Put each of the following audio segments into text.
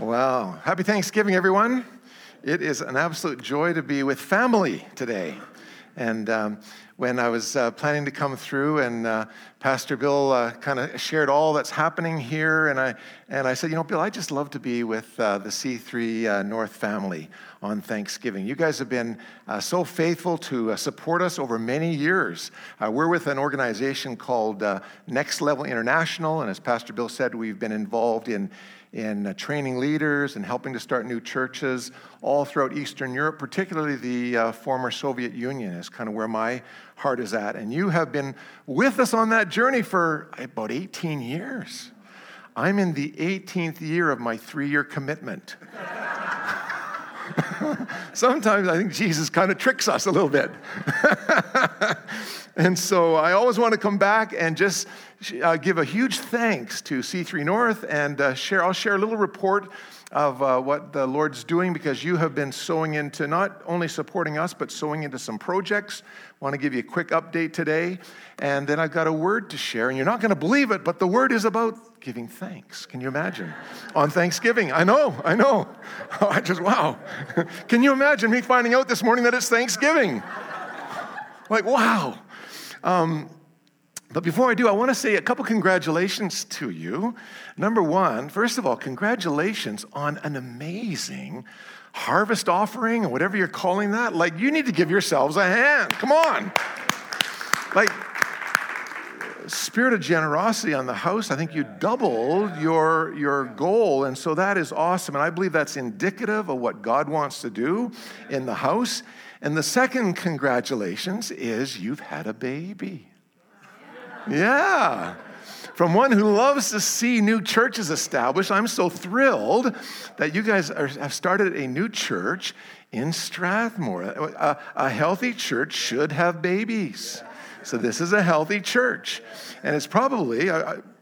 Wow. Happy Thanksgiving, everyone. It is an absolute joy to be with family today. And when I was planning to come through, and Pastor Bill kind of shared all that's happening here, and I said, you know, Bill, I just love to be with the C3 North family on Thanksgiving. You guys have been so faithful to support us over many years. We're with an organization called Next Level International, and as Pastor Bill said, we've been involved in training leaders and helping to start new churches all throughout Eastern Europe, particularly the former Soviet Union is kind of where my heart is at. And you have been with us on that journey for about 18 years. I'm in the 18th year of my 3-year commitment. Sometimes I think Jesus kind of tricks us a little bit. And so I always want to come back and just give a huge thanks to C3 North, and I'll share a little report of what the Lord's doing, because you have been sowing into not only supporting us, but sowing into some projects. Want to give you a quick update today, and then I've got a word to share, and you're not going to believe it, but the word is about giving thanks. Can you imagine? On Thanksgiving. I know. Wow. Can you imagine me finding out this morning that it's Thanksgiving? Like, wow. But before I do, I want to say a couple congratulations to you. Number one, first of all, congratulations on an amazing harvest offering, or whatever you're calling that. Like, you need to give yourselves a hand. Come on. Like, spirit of generosity on the house. I think you doubled your goal, and so that is awesome. And I believe that's indicative of what God wants to do in the house. And the second congratulations is you've had a baby. Yeah. From one who loves to see new churches established, I'm so thrilled that you guys have started a new church in Strathmore. A healthy church should have babies. So this is a healthy church. And it's probably,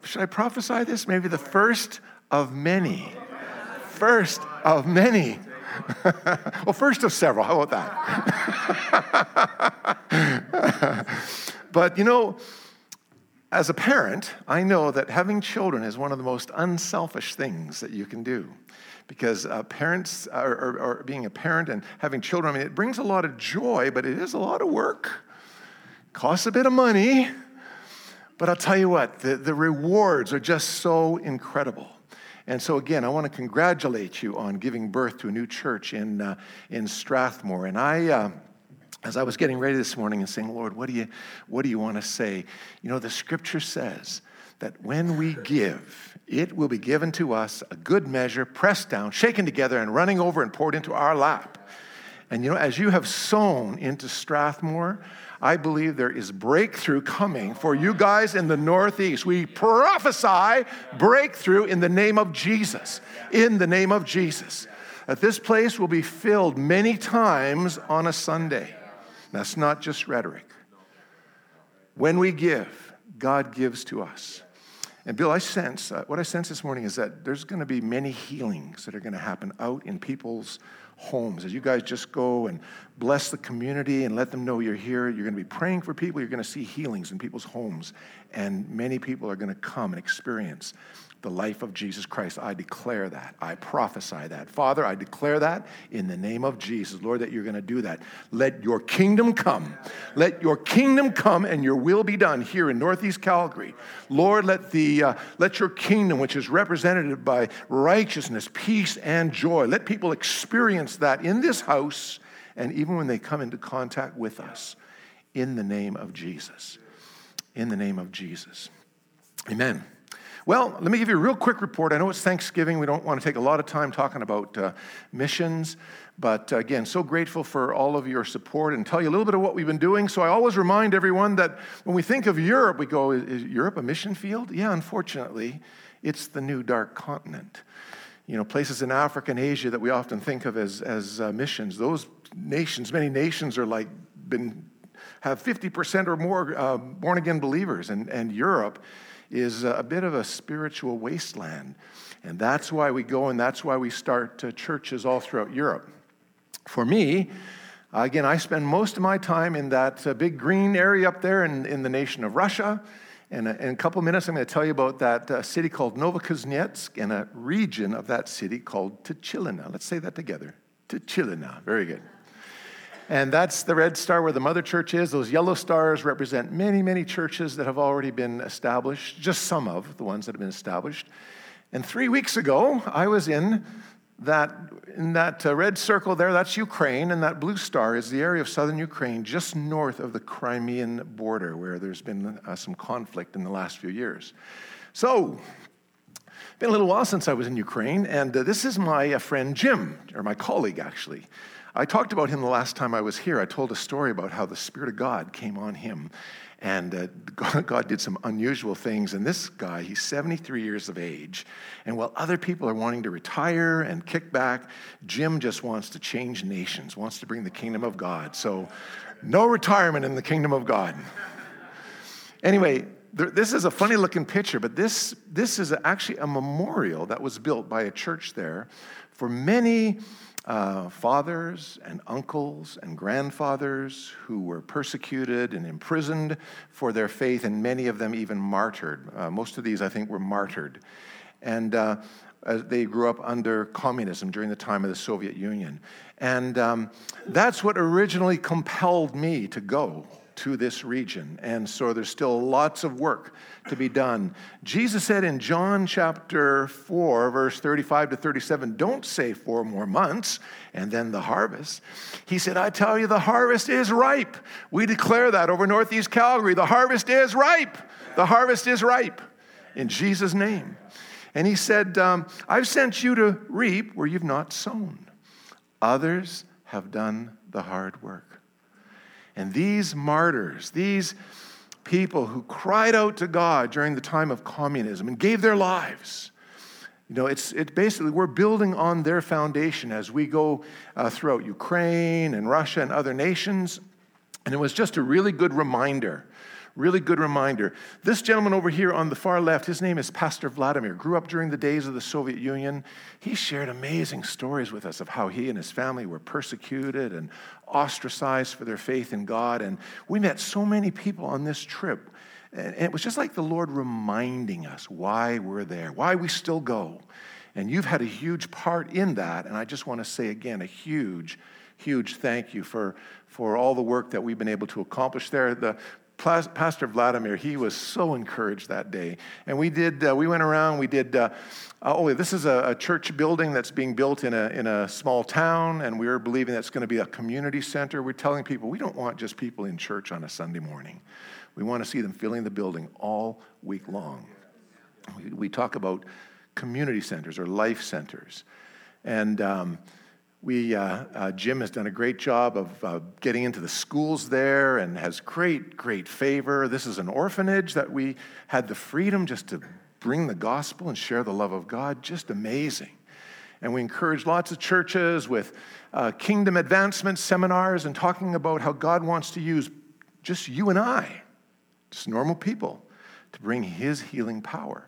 should I prophesy this? Maybe the first of many. First of many. Well, first of several. How about that? But, you know, as a parent, I know that having children is one of the most unselfish things that you can do, because parents or being a parent and having children, I mean, it brings a lot of joy, but it is a lot of work. Costs a bit of money, but I'll tell you what, the rewards are just so incredible. And so again, I want to congratulate you on giving birth to a new church in Strathmore. And as I was getting ready this morning and saying, Lord, what do you want to say? You know, the scripture says that when we give, it will be given to us a good measure, pressed down, shaken together, and running over and poured into our lap. And you know, as you have sown into Strathmore, I believe there is breakthrough coming for you guys in the Northeast. We prophesy breakthrough in the name of Jesus. In the name of Jesus. That this place will be filled many times on a Sunday. That's not just rhetoric. When we give, God gives to us. And Bill, what I sense this morning is that there's going to be many healings that are going to happen out in people's homes. As you guys just go and bless the community and let them know you're here, you're going to be praying for people, you're going to see healings in people's homes. And many people are going to come and experience the life of Jesus Christ. I declare that. I prophesy that. Father, I declare that in the name of Jesus. Lord, that you're going to do that. Let your kingdom come. Let your kingdom come and your will be done here in Northeast Calgary. Lord, let your kingdom, which is represented by righteousness, peace, and joy, let people experience that in this house and even when they come into contact with us. In the name of Jesus. In the name of Jesus. Amen. Well, let me give you a real quick report. I know it's Thanksgiving. We don't want to take a lot of time talking about missions. But again, so grateful for all of your support, and tell you a little bit of what we've been doing. So I always remind everyone that when we think of Europe, we go, is Europe a mission field? Yeah, unfortunately, it's the new dark continent. You know, places in Africa and Asia that we often think of as missions. Those nations, many nations are like have 50% or more born-again believers, and Europe is a bit of a spiritual wasteland. And that's why we go, and that's why we start churches all throughout Europe. For me, again, I spend most of my time in that big green area up there in the nation of Russia, In a couple minutes, I'm going to tell you about that city called Novokuznetsk and a region of that city called Tchilina. Let's say that together. Tchilina. Very good. And that's the red star where the mother church is. Those yellow stars represent many, many churches that have already been established, just some of the ones that have been established. And 3 weeks ago, I was in that red circle there, that's Ukraine, and that blue star is the area of southern Ukraine, just north of the Crimean border, where there's been some conflict in the last few years. So, it's been a little while since I was in Ukraine, and this is my friend Jim, or my colleague, actually. I talked about him the last time I was here. I told a story about how the Spirit of God came on him, and God did some unusual things. And this guy, he's 73 years of age. And while other people are wanting to retire and kick back, Jim just wants to change nations, wants to bring the kingdom of God. So no retirement in the kingdom of God. Anyway, this is a funny-looking picture, but this is actually a memorial that was built by a church there for many fathers and uncles and grandfathers who were persecuted and imprisoned for their faith, and many of them even martyred. Most of these, I think, were martyred. And they grew up under communism during the time of the Soviet Union. And that's what originally compelled me to go to this region. And so there's still lots of work to be done. Jesus said in John chapter 4, verse 35 to 37, don't say 4 more months and then the harvest. He said, I tell you, the harvest is ripe. We declare that over Northeast Calgary. The harvest is ripe. The harvest is ripe in Jesus' name. And he said, I've sent you to reap where you've not sown. Others have done the hard work. And these martyrs, these people who cried out to God during the time of communism and gave their lives, you know, it's basically we're building on their foundation as we go throughout Ukraine and Russia and other nations. And it was just a really good reminder. Really good reminder. This gentleman over here on the far left, his name is Pastor Vladimir, grew up during the days of the Soviet Union. He shared amazing stories with us of how he and his family were persecuted and ostracized for their faith in God. And we met so many people on this trip. And it was just like the Lord reminding us why we're there, why we still go. And you've had a huge part in that. And I just want to say again, a huge thank you for all the work that we've been able to accomplish there. The Pastor Vladimir, he was so encouraged that day. And this is a church building that's being built in a small town, and we were believing that's going to be a community center. We're telling people, we don't want just people in church on a Sunday morning. We want to see them filling the building all week long. We talk about community centers or life centers. And Jim has done a great job of getting into the schools there and has great, great favor. This is an orphanage that we had the freedom just to bring the gospel and share the love of God. Just amazing. And we encourage lots of churches with kingdom advancement seminars and talking about how God wants to use just you and I, just normal people, to bring his healing power.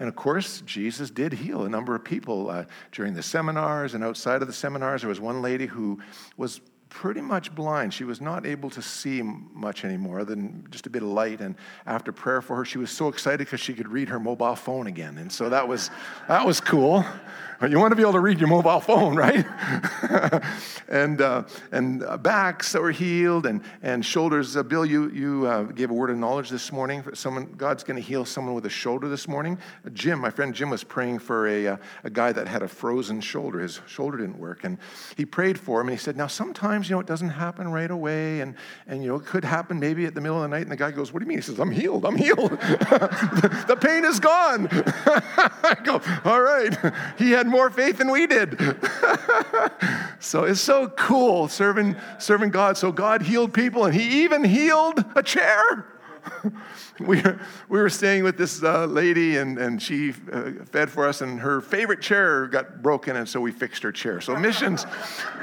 And of course, Jesus did heal a number of people during the seminars and outside of the seminars. There was one lady who was pretty much blind. She was not able to see much anymore other than just a bit of light. And after prayer for her, she was so excited because she could read her mobile phone again. And so that was cool. You want to be able to read your mobile phone, right? And backs that were healed and shoulders. Bill, you gave a word of knowledge this morning. God's going to heal someone with a shoulder this morning. Jim, my friend Jim, was praying for a guy that had a frozen shoulder. His shoulder didn't work, and he prayed for him. And he said, "Now sometimes it doesn't happen right away, and it could happen maybe at the middle of the night." And the guy goes, "What do you mean?" He says, "I'm healed. I'm healed. The pain is gone." I go, "All right." He had more faith than we did. So it's so cool serving God. So God healed people, and he even healed a chair. We were staying with this lady, and she fed for us, and her favorite chair got broken, and so we fixed her chair. So missions,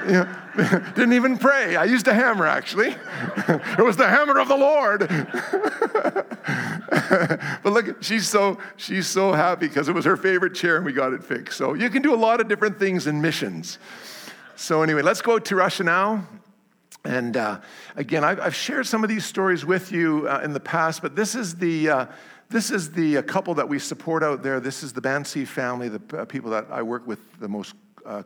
didn't even pray. I used a hammer, actually. It was the hammer of the Lord. But look, she's so happy because it was her favorite chair, and we got it fixed. So you can do a lot of different things in missions. So anyway, let's go to Russia now. And again, I've shared some of these stories with you in the past, but this is the couple that we support out there. This is the Bansi family, the people that I work with the most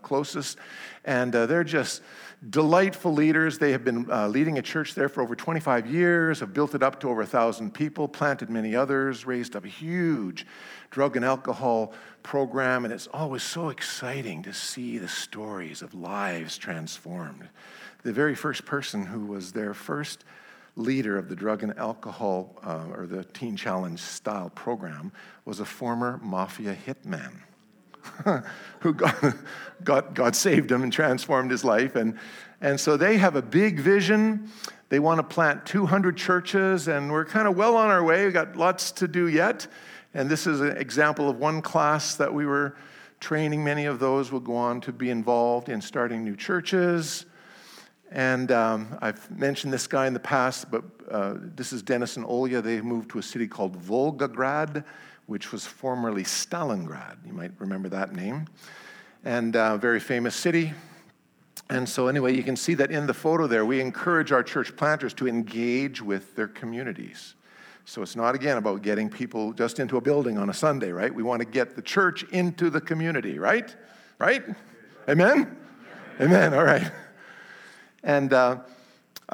closest, and they're just delightful leaders. They have been leading a church there for over 25 years, have built it up to over 1,000 people, planted many others, raised up a huge drug and alcohol program, and it's always so exciting to see the stories of lives transformed. The very first person who was their first leader of the drug and alcohol or the Teen Challenge style program was a former mafia hitman who God saved him and transformed his life. And so they have a big vision. They want to plant 200 churches, and we're kind of well on our way. We've got lots to do yet. And this is an example of one class that we were training. Many of those will go on to be involved in starting new churches. And I've mentioned this guy in the past, but this is Dennis and Olya. They moved to a city called Volgograd, which was formerly Stalingrad. You might remember that name. And a very famous city. And so anyway, you can see that in the photo there, we encourage our church planters to engage with their communities. So it's not, again, about getting people just into a building on a Sunday, right? We want to get the church into the community, right? Right? Amen? Amen. All right. And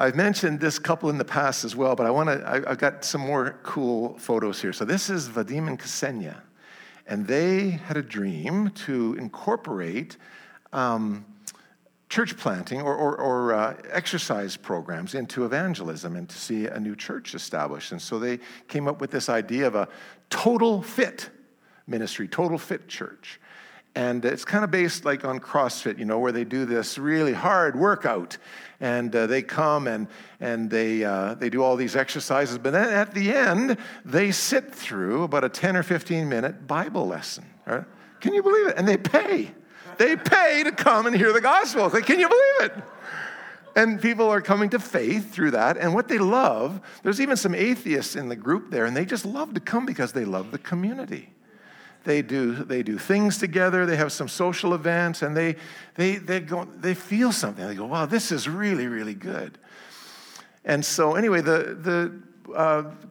I've mentioned this couple in the past as well, but I've got some more cool photos here. So this is Vadim and Ksenia, and they had a dream to incorporate church planting or exercise programs into evangelism and to see a new church established. And so they came up with this idea of a total fit ministry, total fit church. And it's kind of based like on CrossFit, you know, where they do this really hard workout, and they come and they do all these exercises. But then at the end, they sit through about a 10 or 15 minute Bible lesson. Right? Can you believe it? And they pay. They pay to come and hear the gospel. Like, can you believe it? And people are coming to faith through that. And what they love, there's even some atheists in the group there, and they just love to come because they love the community. They do things together. They have some social events, and they feel something. They go, wow, this is really, really good. And so anyway, the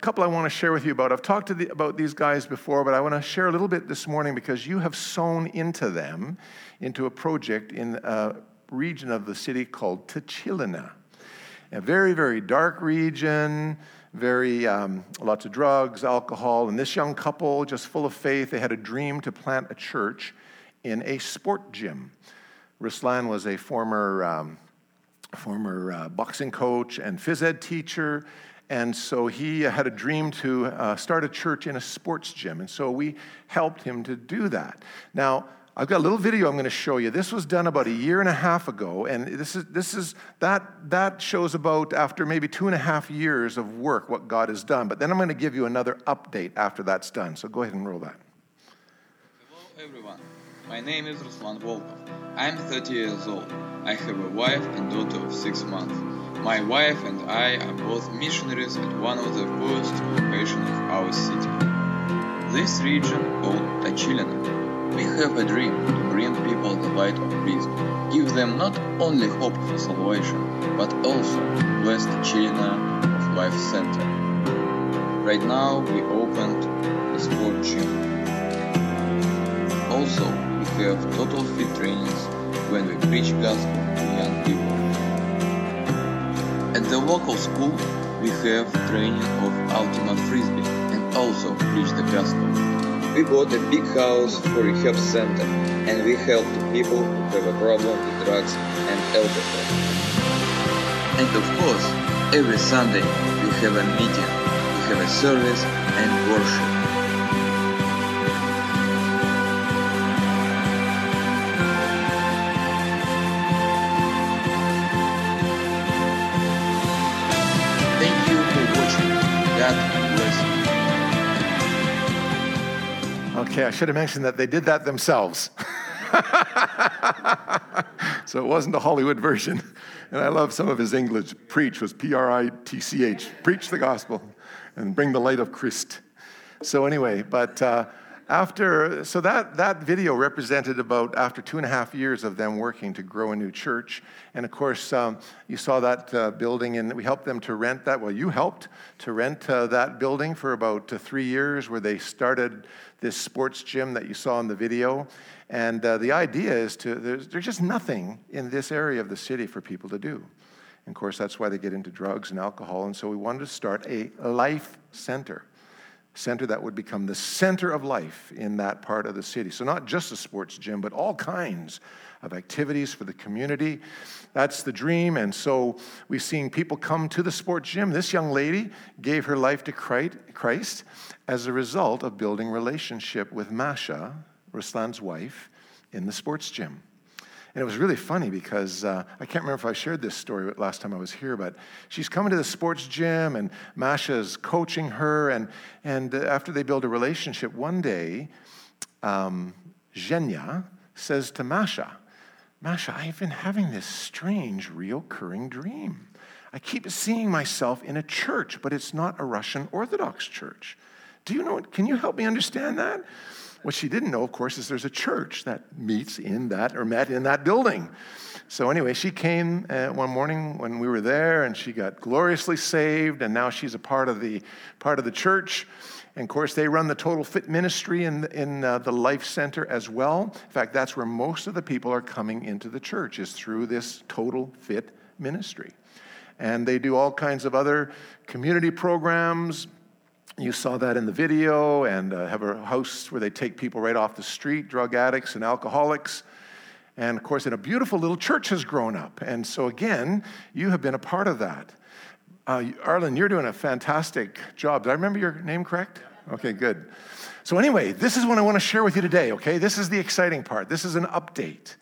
couple I want to share with you about, I've talked about these guys before, but I want to share a little bit this morning because you have sown into them, into a project in a region of the city called Tchilina, a very, very dark region. Lots of drugs, alcohol, and this young couple, just full of faith, they had a dream to plant a church in a sport gym. Ruslan was a former boxing coach and phys ed teacher, and so he had a dream to start a church in a sports gym, and so we helped him to do that. Now, I've got a little video I'm going to show you. This was done about a year and a half ago, and this shows about after maybe 2.5 years of work what God has done. But then I'm going to give you another update after that's done. So go ahead and roll that. Hello everyone. My name is Ruslan Volkov. I'm 30 years old. I have a wife and daughter of 6 months. My wife and I are both missionaries at one of the poorest locations of our city. This region called Tchilina. We have a dream to bring people the light of Christ, give them not only hope for salvation, but also blessed Tchilina of Life Center. Right now we opened a sport gym. Also, we have total fit trainings when we preach gospel to young people. At the local school we have training of ultimate frisbee and also preach the gospel. We bought a big house for a rehab center, and we helped people who have a problem with drugs and alcohol. And of course, every Sunday we have a meeting, we have a service and worship. Thank you for watching. God bless you. Okay, I should have mentioned that they did that themselves. So it wasn't a Hollywood version. And I love some of his English. Preach was P-R-I-T-C-H. Preach the gospel and bring the light of Christ. So anyway, but So that video represented about after 2.5 years of them working to grow a new church. And of course, you saw that building, and we helped them to rent that. Well, you helped to rent that building for about 3 years, where they started this sports gym that you saw in the video. And the idea is there's just nothing in this area of the city for people to do. And of course, that's why they get into drugs and alcohol. And so we wanted to start a life center that would become the center of life in that part of the city. So not just a sports gym, but all kinds of activities for the community. That's the dream. And so we've seen people come to the sports gym. This young lady gave her life to Christ as a result of building relationship with Masha, Ruslan's wife, in the sports gym. And it was really funny because I can't remember if I shared this story last time I was here, but she's coming to the sports gym and Masha's coaching her. And after they build a relationship, one day, Zhenya says to Masha, "Masha, I've been having this strange reoccurring dream. I keep seeing myself in a church, but it's not a Russian Orthodox church. Do you know? Can you help me understand that?" What she didn't know, of course, is there's a church that met in that building. So anyway, she came one morning when we were there, and she got gloriously saved, and now she's a part of the church. And of course, they run the Total Fit Ministry in the Life Center as well. In fact, that's where most of the people are coming into the church, is through this Total Fit Ministry. And they do all kinds of other community programs. You saw that in the video, and have a house where they take people right off the street, drug addicts and alcoholics. And of course, a beautiful little church has grown up. And so again, you have been a part of that. Arlen, you're doing a fantastic job. Did I remember your name correct? Okay, good. So anyway, this is what I want to share with you today, okay? This is the exciting part. This is an update.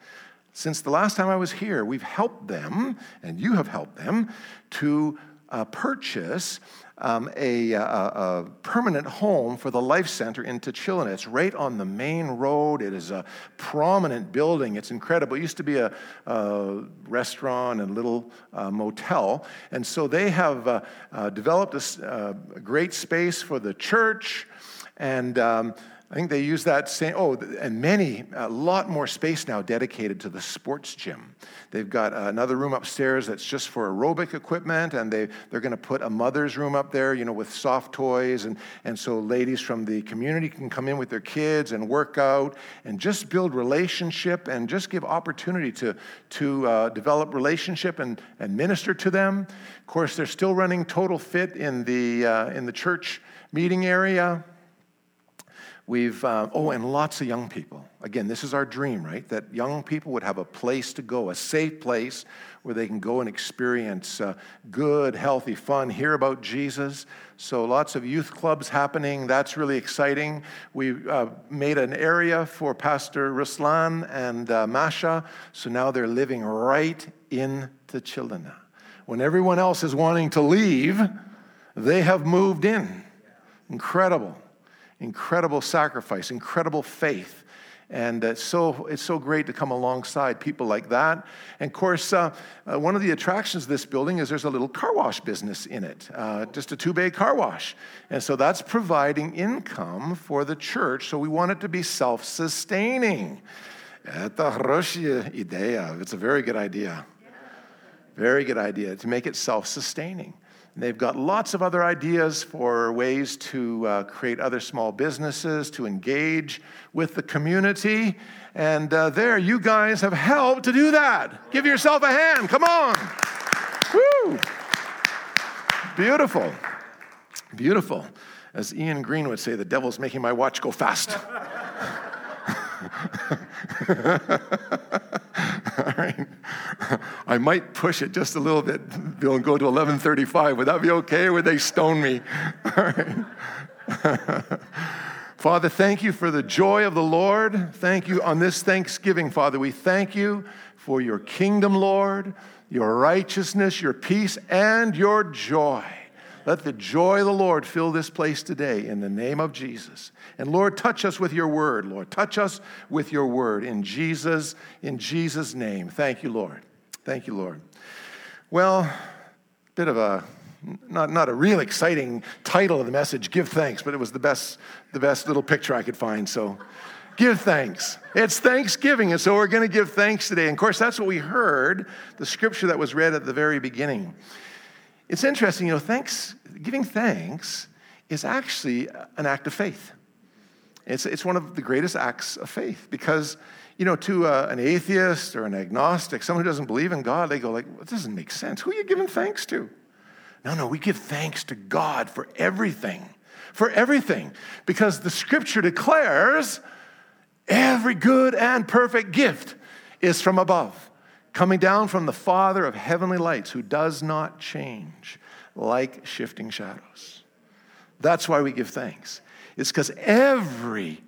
Since the last time I was here, we've helped them, and you have helped them, to purchase a permanent home for the Life Center in Tchilina. It's right on the main road. It is a prominent building. It's incredible. It used to be a restaurant and little motel. And so they have developed a great space for the church. And I think they use that same, a lot more space now dedicated to the sports gym. They've got another room upstairs that's just for aerobic equipment, and they're going to put a mother's room up there, you know, with soft toys, and so ladies from the community can come in with their kids and work out and just build relationship and just give opportunity to develop relationship and minister to them. Of course, they're still running Total Fit in the church meeting area. We've, and lots of young people. Again, this is our dream, right? That young people would have a place to go, a safe place where they can go and experience good, healthy fun, hear about Jesus. So lots of youth clubs happening. That's really exciting. We made an area for Pastor Ruslan and Masha. So now they're living right in Tchilina. When everyone else is wanting to leave, they have moved in. Incredible. Incredible sacrifice, incredible faith, and it's so great to come alongside people like that. And of course, one of the attractions of this building is there's a little car wash business in it, just a 2-bay car wash, and so that's providing income for the church. So we want it to be self-sustaining. It's a very good idea. Very good idea to make it self-sustaining. They've got lots of other ideas for ways to create other small businesses, to engage with the community. And there, you guys have helped to do that. Give yourself a hand. Come on. Woo. Beautiful. Beautiful. As Ian Green would say, the devil's making my watch go fast. All right. I might push it just a little bit, Bill, and go to 11:35. Would that be okay? Would they stone me? All right. Father, thank you for the joy of the Lord. Thank you on this Thanksgiving, Father. We thank you for your kingdom, Lord, your righteousness, your peace, and your joy. Let the joy of the Lord fill this place today in the name of Jesus. And Lord, touch us with your word, Lord. Touch us with your word in Jesus' name. Thank you, Lord. Well, bit of a Not a real exciting title of the message, Give Thanks, but it was the best little picture I could find, so give thanks. It's Thanksgiving, and so we're going to give thanks today. And of course, that's what we heard, the scripture that was read at the very beginning. It's interesting, thanks, giving thanks is actually an act of faith. It's one of the greatest acts of faith because, to an atheist or an agnostic, someone who doesn't believe in God, they go like, well, this doesn't make sense. Who are you giving thanks to? No, we give thanks to God for everything. For everything. Because the scripture declares every good and perfect gift is from above, coming down from the Father of heavenly lights, who does not change like shifting shadows. That's why we give thanks. It's because every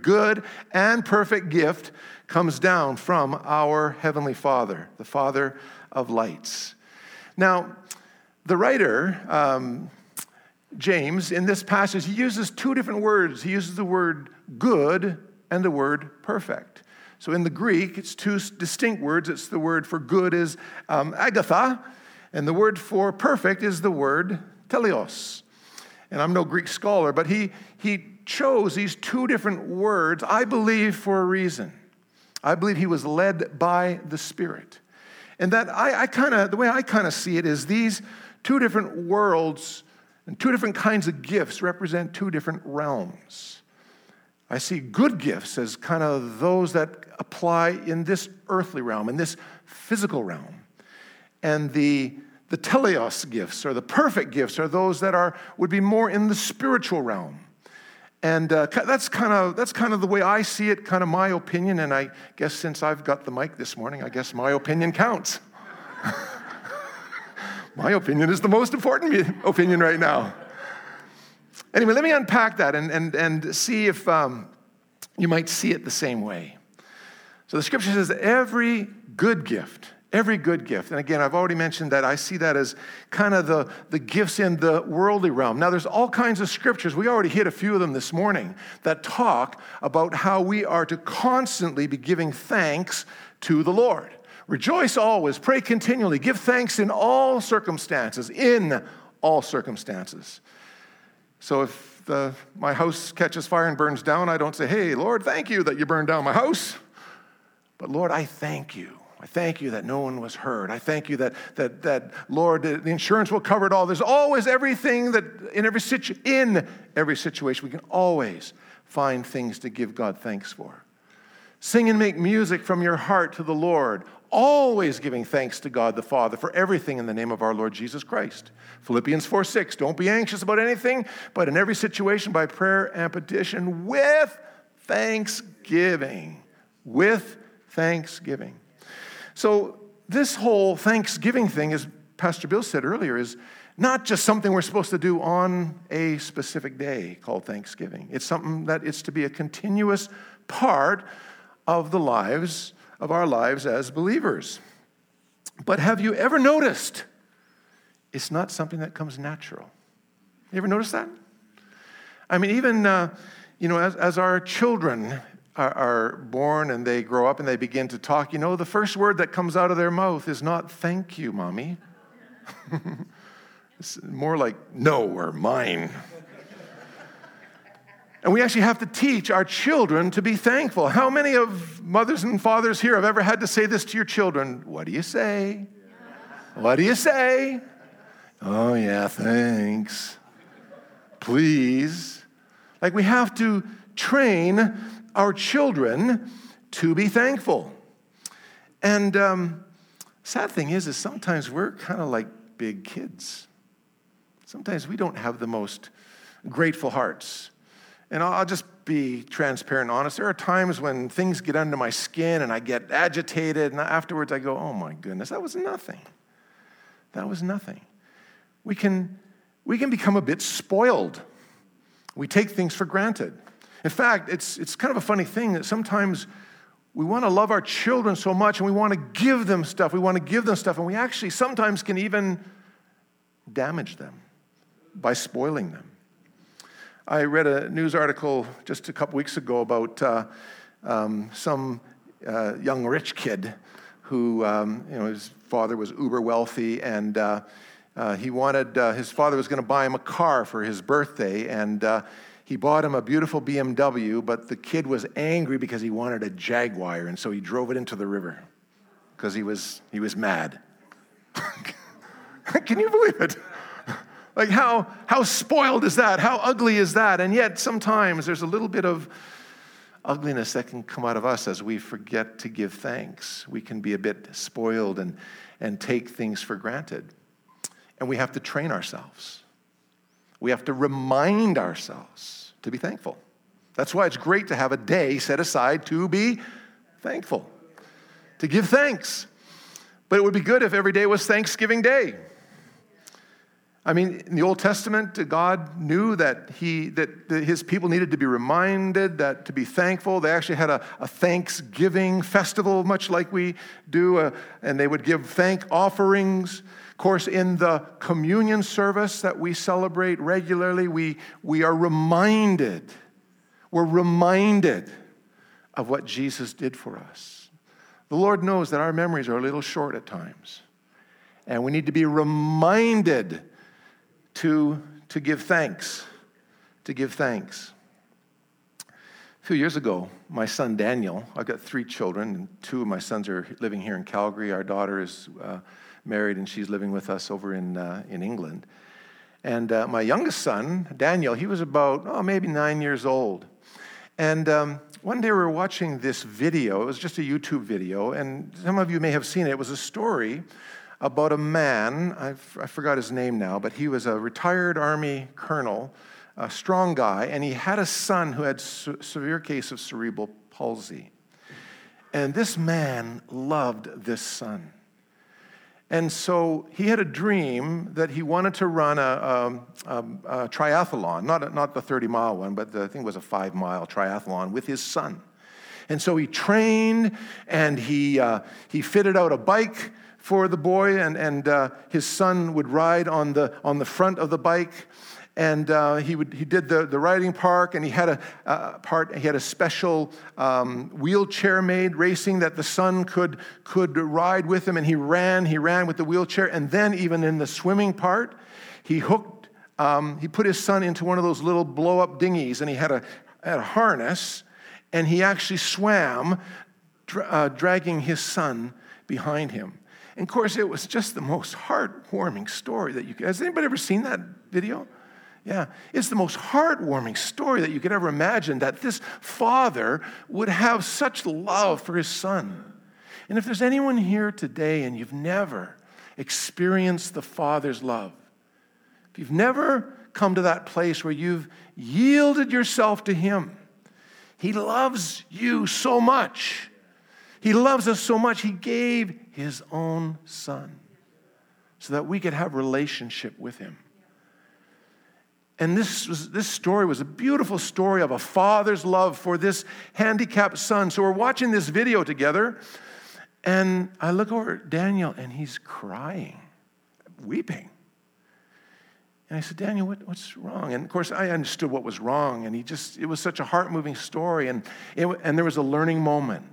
good and perfect gift comes down from our heavenly Father, the Father of lights. Now, the writer, James, in this passage, he uses two different words. He uses the word good and the word perfect. So in the Greek, it's two distinct words. It's the word for good is agatha, and the word for perfect is the word teleos. And I'm no Greek scholar, but he chose these two different words, I believe, for a reason. I believe he was led by the Spirit. And that the way I kind of see it is these two different worlds and two different kinds of gifts represent two different realms. I see good gifts as kind of those that apply in this earthly realm, in this physical realm. And the teleos gifts or the perfect gifts are those that would be more in the spiritual realm. And that's kind of the way I see it, kind of my opinion. And I guess since I've got the mic this morning, I guess my opinion counts. My opinion is the most important opinion right now. Anyway, let me unpack that and see if you might see it the same way. So the scripture says every good gift. And again, I've already mentioned that I see that as kind of the gifts in the worldly realm. Now, there's all kinds of scriptures. We already hit a few of them this morning that talk about how we are to constantly be giving thanks to the Lord. Rejoice always, pray continually, give thanks in all circumstances, So if my house catches fire and burns down, I don't say, hey, Lord, thank you that you burned down my house. But Lord, I thank you. I thank you that no one was hurt. I thank you that Lord, the insurance will cover it all. There's always everything that in every situation, we can always find things to give God thanks for. Sing and make music from your heart to the Lord, always giving thanks to God the Father for everything in the name of our Lord Jesus Christ. Philippians 4:6, don't be anxious about anything, but in every situation by prayer and petition with thanksgiving. So this whole Thanksgiving thing, as Pastor Bill said earlier, is not just something we're supposed to do on a specific day called Thanksgiving. It's something that it's to be a continuous part of our lives as believers. But have you ever noticed it's not something that comes natural? You ever notice that? I mean, even, as our children are born and they grow up and they begin to talk, the first word that comes out of their mouth is not thank you, Mommy. It's more like no or mine. And we actually have to teach our children to be thankful. How many of mothers and fathers here have ever had to say this to your children? What do you say? What do you say? Oh yeah, thanks. Please. Like we have to train our children to be thankful. And sad thing is sometimes we're kind of like big kids. Sometimes we don't have the most grateful hearts. And I'll just be transparent and honest. There are times when things get under my skin and I get agitated, and afterwards I go, oh my goodness, that was nothing. That was nothing. We can become a bit spoiled. We take things for granted. In fact, it's kind of a funny thing that sometimes we want to love our children so much and we want to give them stuff. And we actually sometimes can even damage them by spoiling them. I read a news article just a couple weeks ago about some young rich kid who, his father was uber wealthy and He wanted, his father was going to buy him a car for his birthday, and he bought him a beautiful BMW, but the kid was angry because he wanted a Jaguar, and so he drove it into the river because he was mad. Can you believe it? Like, how spoiled is that? How ugly is that? And yet, sometimes there's a little bit of ugliness that can come out of us as we forget to give thanks. We can be a bit spoiled and take things for granted. And we have to train ourselves. We have to remind ourselves to be thankful. That's why it's great to have a day set aside to be thankful, to give thanks. But it would be good if every day was Thanksgiving Day. I mean, in the Old Testament, God knew that his people needed to be reminded that to be thankful. They actually had a Thanksgiving festival, much like we do, and they would give thank offerings. Of course, in the communion service that we celebrate regularly, we are reminded. We're reminded of what Jesus did for us. The Lord knows that our memories are a little short at times, and we need to be reminded to give thanks, to give thanks. A few years ago, my son Daniel, I've got three children, and two of my sons are living here in Calgary. Our daughter is married, and she's living with us over in England. And my youngest son, Daniel, he was about, maybe 9 years old. And one day we were watching this video. It was just a YouTube video, and some of you may have seen it. It was a story about a man, I forgot his name now, but he was a retired Army colonel, a strong guy, and he had a son who had a severe case of cerebral palsy. And this man loved this son. And so he had a dream that he wanted to run a triathlon, not the 30-mile one, but I think it was a 5-mile triathlon with his son. And so he trained, and he fitted out a bike for the boy, and his son would ride on the front of the bike, and he did the riding part, and he had a special wheelchair made racing that the son could ride with him, and he ran with the wheelchair, and then even in the swimming part, he put his son into one of those little blow up dinghies, and he had a harness, and he actually swam, dragging his son behind him. And of course, it was just the most heartwarming story that you could. Has anybody ever seen that video? Yeah. It's the most heartwarming story that you could ever imagine, that this father would have such love for his son. And if there's anyone here today and you've never experienced the Father's love, if you've never come to that place where you've yielded yourself to Him, He loves you so much. He loves us so much, He gave His own Son so that we could have relationship with Him. And this story was a beautiful story of a father's love for this handicapped son. So we're watching this video together, and I look over at Daniel, and he's crying, weeping. And I said, Daniel, what's wrong? And of course, I understood what was wrong, and it was such a heart-moving story, and there was a learning moment.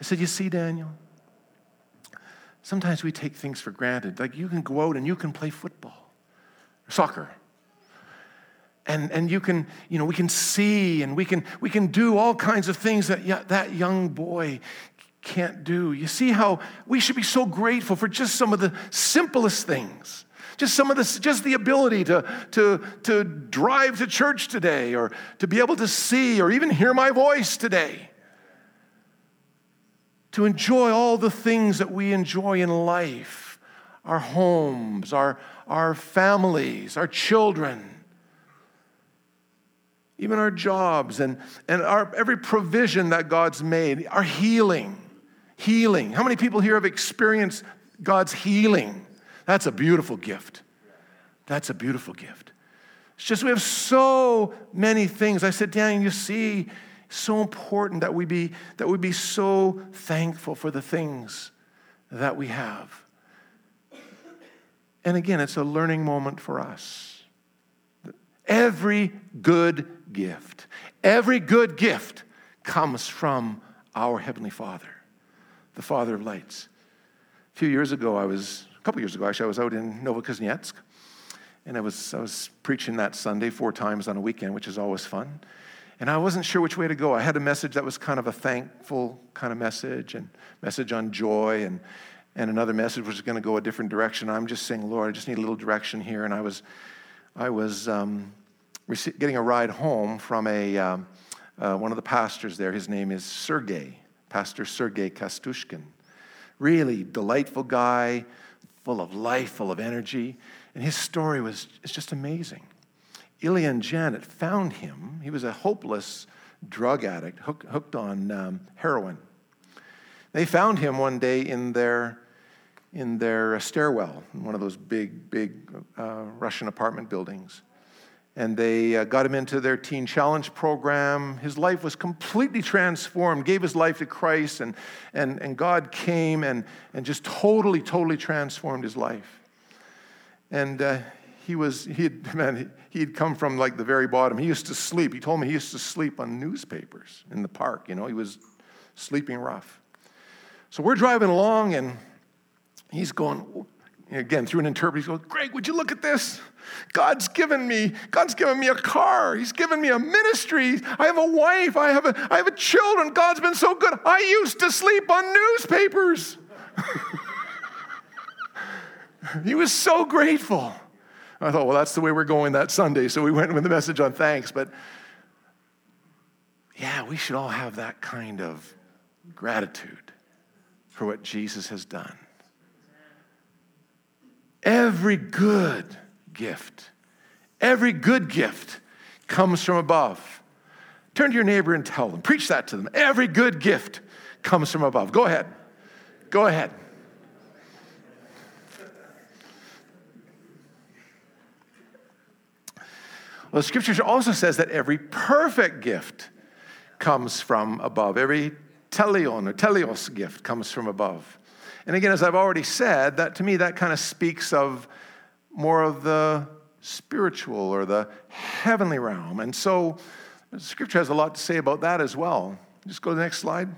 I said, you see, Daniel, sometimes we take things for granted. Like, you can go out and you can play football, or soccer. And you can, we can see, and we can do all kinds of things that young boy can't do. You see how we should be so grateful for just some of the simplest things. Just the ability to drive to church today, or to be able to see or even hear my voice today. To enjoy all the things that we enjoy in life, our homes, our families, our children, even our jobs, and our every provision that God's made, our healing. How many people here have experienced God's healing? That's a beautiful gift. It's just we have so many things. I said, Daniel, you see, so important that we be so thankful for the things that we have. And again, it's a learning moment for us. Every good gift comes from our Heavenly Father, the Father of lights. A few years ago, I was a couple years ago, actually, I was out in Novokuznetsk, and I was preaching that Sunday 4 times on a weekend, which is always fun. And I wasn't sure which way to go. I had a message that was kind of a thankful kind of message, and message on joy, and another message was going to go a different direction. I'm just saying, Lord, I just need a little direction here. And I was getting a ride home from one of the pastors there. His name is Sergei, Pastor Sergei Kastushkin. Really delightful guy, full of life, full of energy. And his story is just amazing. Ilya and Janet found him. He was a hopeless drug addict, hooked on heroin. They found him one day in their stairwell, in one of those big Russian apartment buildings. And they got him into their Teen Challenge program. His life was completely transformed, gave his life to Christ, and God came and just totally, totally transformed his life. And he'd come from like the very bottom. He used to sleep. He told me he used to sleep on newspapers in the park. You know, he was sleeping rough. So we're driving along, and he's going, again, through an interpreter, he goes, "Greg, would you look at this? God's given me a car. He's given me a ministry. I have a wife. I have children. God's been so good. I used to sleep on newspapers." He was so grateful. I thought, well, that's the way we're going that Sunday. So we went with the message on thanks. But yeah, we should all have that kind of gratitude for what Jesus has done. Every good gift comes from above. Turn to your neighbor and tell them, preach that to them. Every good gift comes from above. Go ahead. Well, the scripture also says that every perfect gift comes from above. Every telion or telios gift comes from above. And again, as I've already said, that to me, that kind of speaks of more of the spiritual or the heavenly realm. And so scripture has a lot to say about that as well. Just go to the next slide.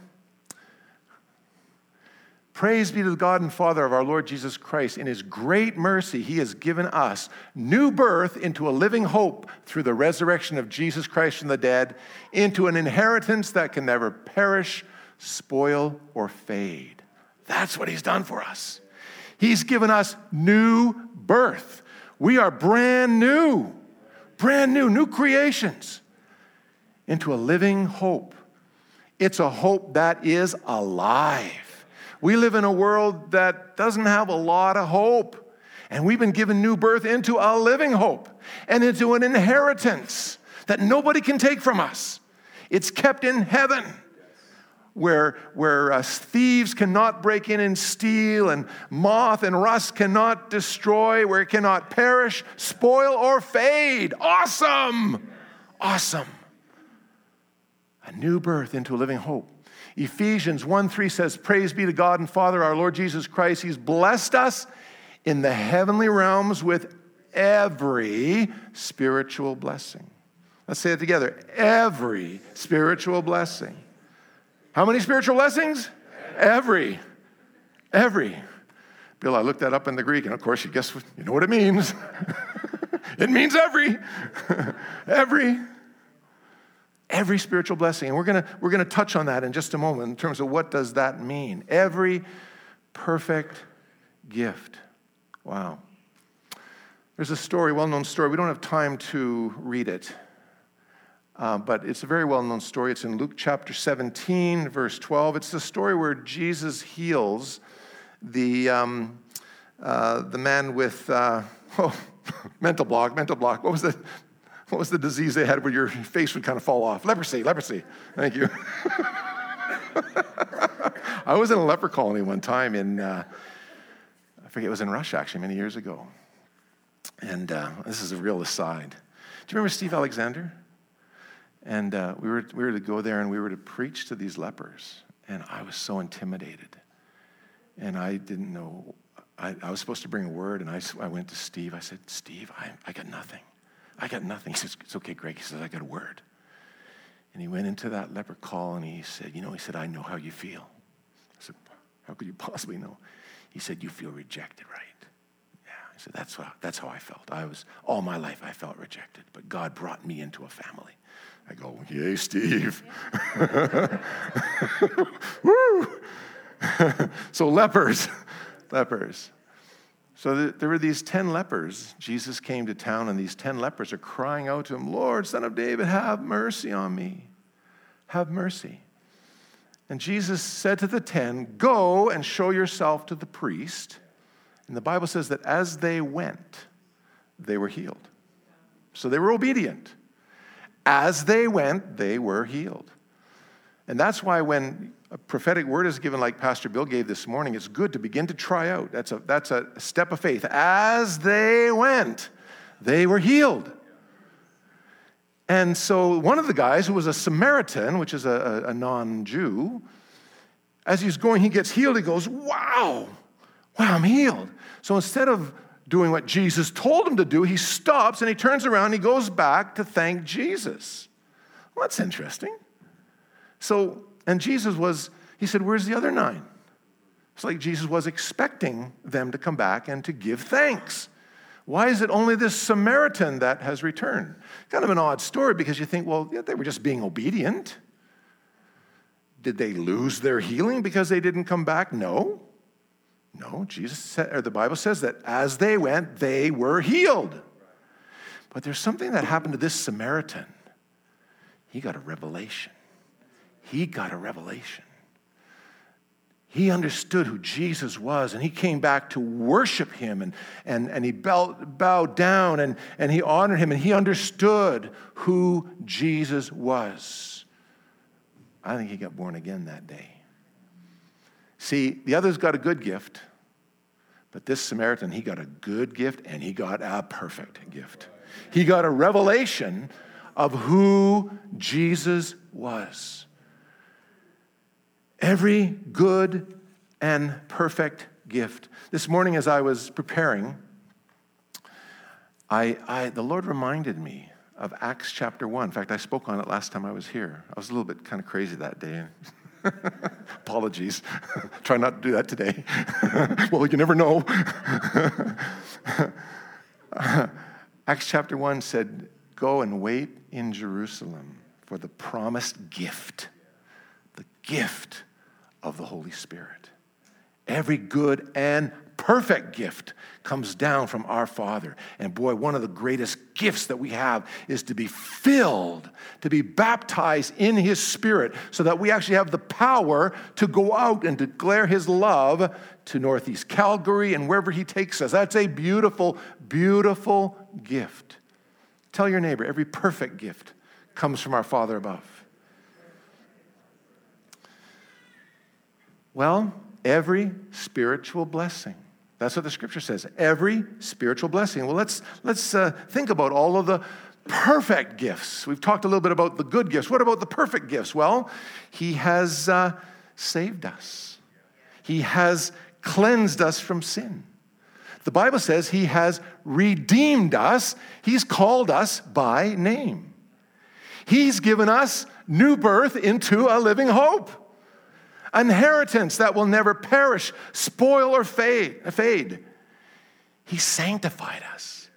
Praise be to the God and Father of our Lord Jesus Christ. In his great mercy, he has given us new birth into a living hope through the resurrection of Jesus Christ from the dead, into an inheritance that can never perish, spoil, or fade. That's what he's done for us. He's given us new birth. We are brand new creations into a living hope. It's a hope that is alive. We live in a world that doesn't have a lot of hope, and we've been given new birth into a living hope and into an inheritance that nobody can take from us. It's kept in heaven, where thieves cannot break in and steal, and moth and rust cannot destroy, where it cannot perish, spoil, or fade. Awesome. A new birth into a living hope. Ephesians 1:3 says, "Praise be to God and Father, our Lord Jesus Christ. He's blessed us in the heavenly realms with every spiritual blessing." Let's say it together. Every spiritual blessing. How many spiritual blessings? Every. Bill, I looked that up in the Greek, and of course, you know what it means. It means every. Every spiritual blessing. And we're gonna touch on that in just a moment in terms of what does that mean. Every perfect gift. Wow. There's a story, well-known story. We don't have time to read it. But it's a very well-known story. It's in Luke chapter 17, verse 12. It's the story where Jesus heals the man with mental block. What was the disease they had where your face would kind of fall off? Leprosy. Thank you. I was in a leper colony one time in I forget, it was in Russia actually many years ago. And this is a real aside. Do you remember Steve Alexander? And we were to go there, and we were to preach to these lepers. And I was so intimidated. And I didn't know. I was supposed to bring a word, and I went to Steve. I said, "Steve, I got nothing. He says, "It's okay, Greg." He says, "I got a word." And he went into that leper colony, and he said, "I know how you feel." I said, "How could you possibly know?" He said, "You feel rejected, right?" I said, that's how I felt. I was, all my life I felt rejected, but God brought me into a family. I go, yay, Steve. Yeah. Woo! So lepers. So there were these 10 lepers. Jesus came to town, and these 10 lepers are crying out to him, Lord, Son of David, have mercy on me. Have mercy. And Jesus said to the 10, go and show yourself to the priest. And the Bible says that as they went, they were healed. So they were obedient. As they went, they were healed. And that's why when a prophetic word is given like Pastor Bill gave this morning, it's good to begin to try out. That's a step of faith. As they went, they were healed. And so one of the guys, who was a Samaritan, which is a non-Jew, as he's going, he gets healed. He goes, wow, I'm healed. So instead of doing what Jesus told him to do, he stops and he turns around and he goes back to thank Jesus. Well, that's interesting. So, and Jesus was, he said, where's the other 9? It's like Jesus was expecting them to come back and to give thanks. Why is it only this Samaritan that has returned? Kind of an odd story, because you think, well, yeah, they were just being obedient. Did they lose their healing because they didn't come back? No, Jesus said, or the Bible says that as they went, they were healed. But there's something that happened to this Samaritan. He got a revelation. He understood who Jesus was, and he came back to worship him, and he bowed down, and he honored him, and he understood who Jesus was. I think he got born again that day. See, the other's got a good gift, but this Samaritan, he got a good gift, and he got a perfect gift. He got a revelation of who Jesus was. Every good and perfect gift. This morning as I was preparing, I the Lord reminded me of Acts chapter 1. In fact, I spoke on it last time I was here. I was a little bit kind of crazy that day. Apologies. Try not to do that today. Well, you never know. Acts chapter 1 said, go and wait in Jerusalem for the promised gift. The gift of the Holy Spirit. Every good and perfect gift comes down from our Father. And boy, one of the greatest gifts that we have is to be filled, to be baptized in His Spirit, so that we actually have the power to go out and declare His love to Northeast Calgary and wherever He takes us. That's a beautiful, beautiful gift. Tell your neighbor, every perfect gift comes from our Father above. Well, every spiritual blessing. That's what the Scripture says. Every spiritual blessing. Well, let's think about all of the perfect gifts. We've talked a little bit about the good gifts. What about the perfect gifts? Well, He has saved us. He has cleansed us from sin. The Bible says He has redeemed us. He's called us by name. He's given us new birth into a living hope. Inheritance that will never perish, spoil, or fade. He sanctified us.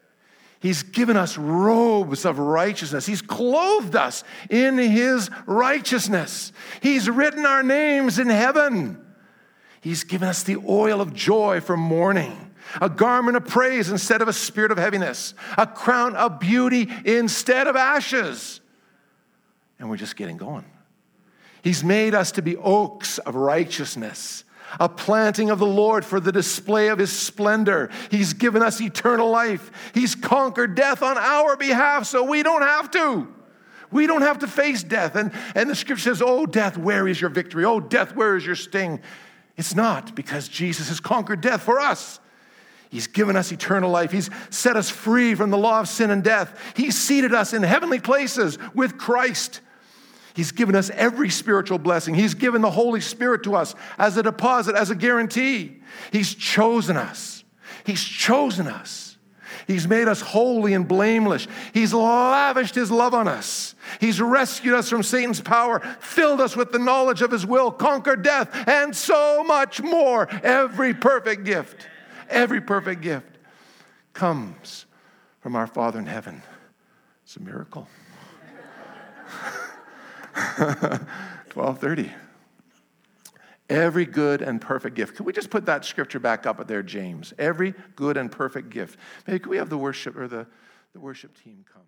He's given us robes of righteousness. He's clothed us in His righteousness. He's written our names in heaven. He's given us the oil of joy for mourning, a garment of praise instead of a spirit of heaviness, a crown of beauty instead of ashes. And we're just getting going. He's made us to be oaks of righteousness, a planting of the Lord for the display of His splendor. He's given us eternal life. He's conquered death on our behalf, so we don't have to. We don't have to face death. And the Scripture says, oh, death, where is your victory? Oh, death, where is your sting? It's not, because Jesus has conquered death for us. He's given us eternal life. He's set us free from the law of sin and death. He's seated us in heavenly places with Christ. He's given us every spiritual blessing. He's given the Holy Spirit to us as a deposit, as a guarantee. He's chosen us. He's chosen us. He's made us holy and blameless. He's lavished His love on us. He's rescued us from Satan's power, filled us with the knowledge of His will, conquered death, and so much more. Every perfect gift. Every perfect gift. comes from our Father in heaven. It's a miracle. 12:30. Every good and perfect gift. Could we just put that scripture back up there, James? Every good and perfect gift. Maybe could we have the worship team come?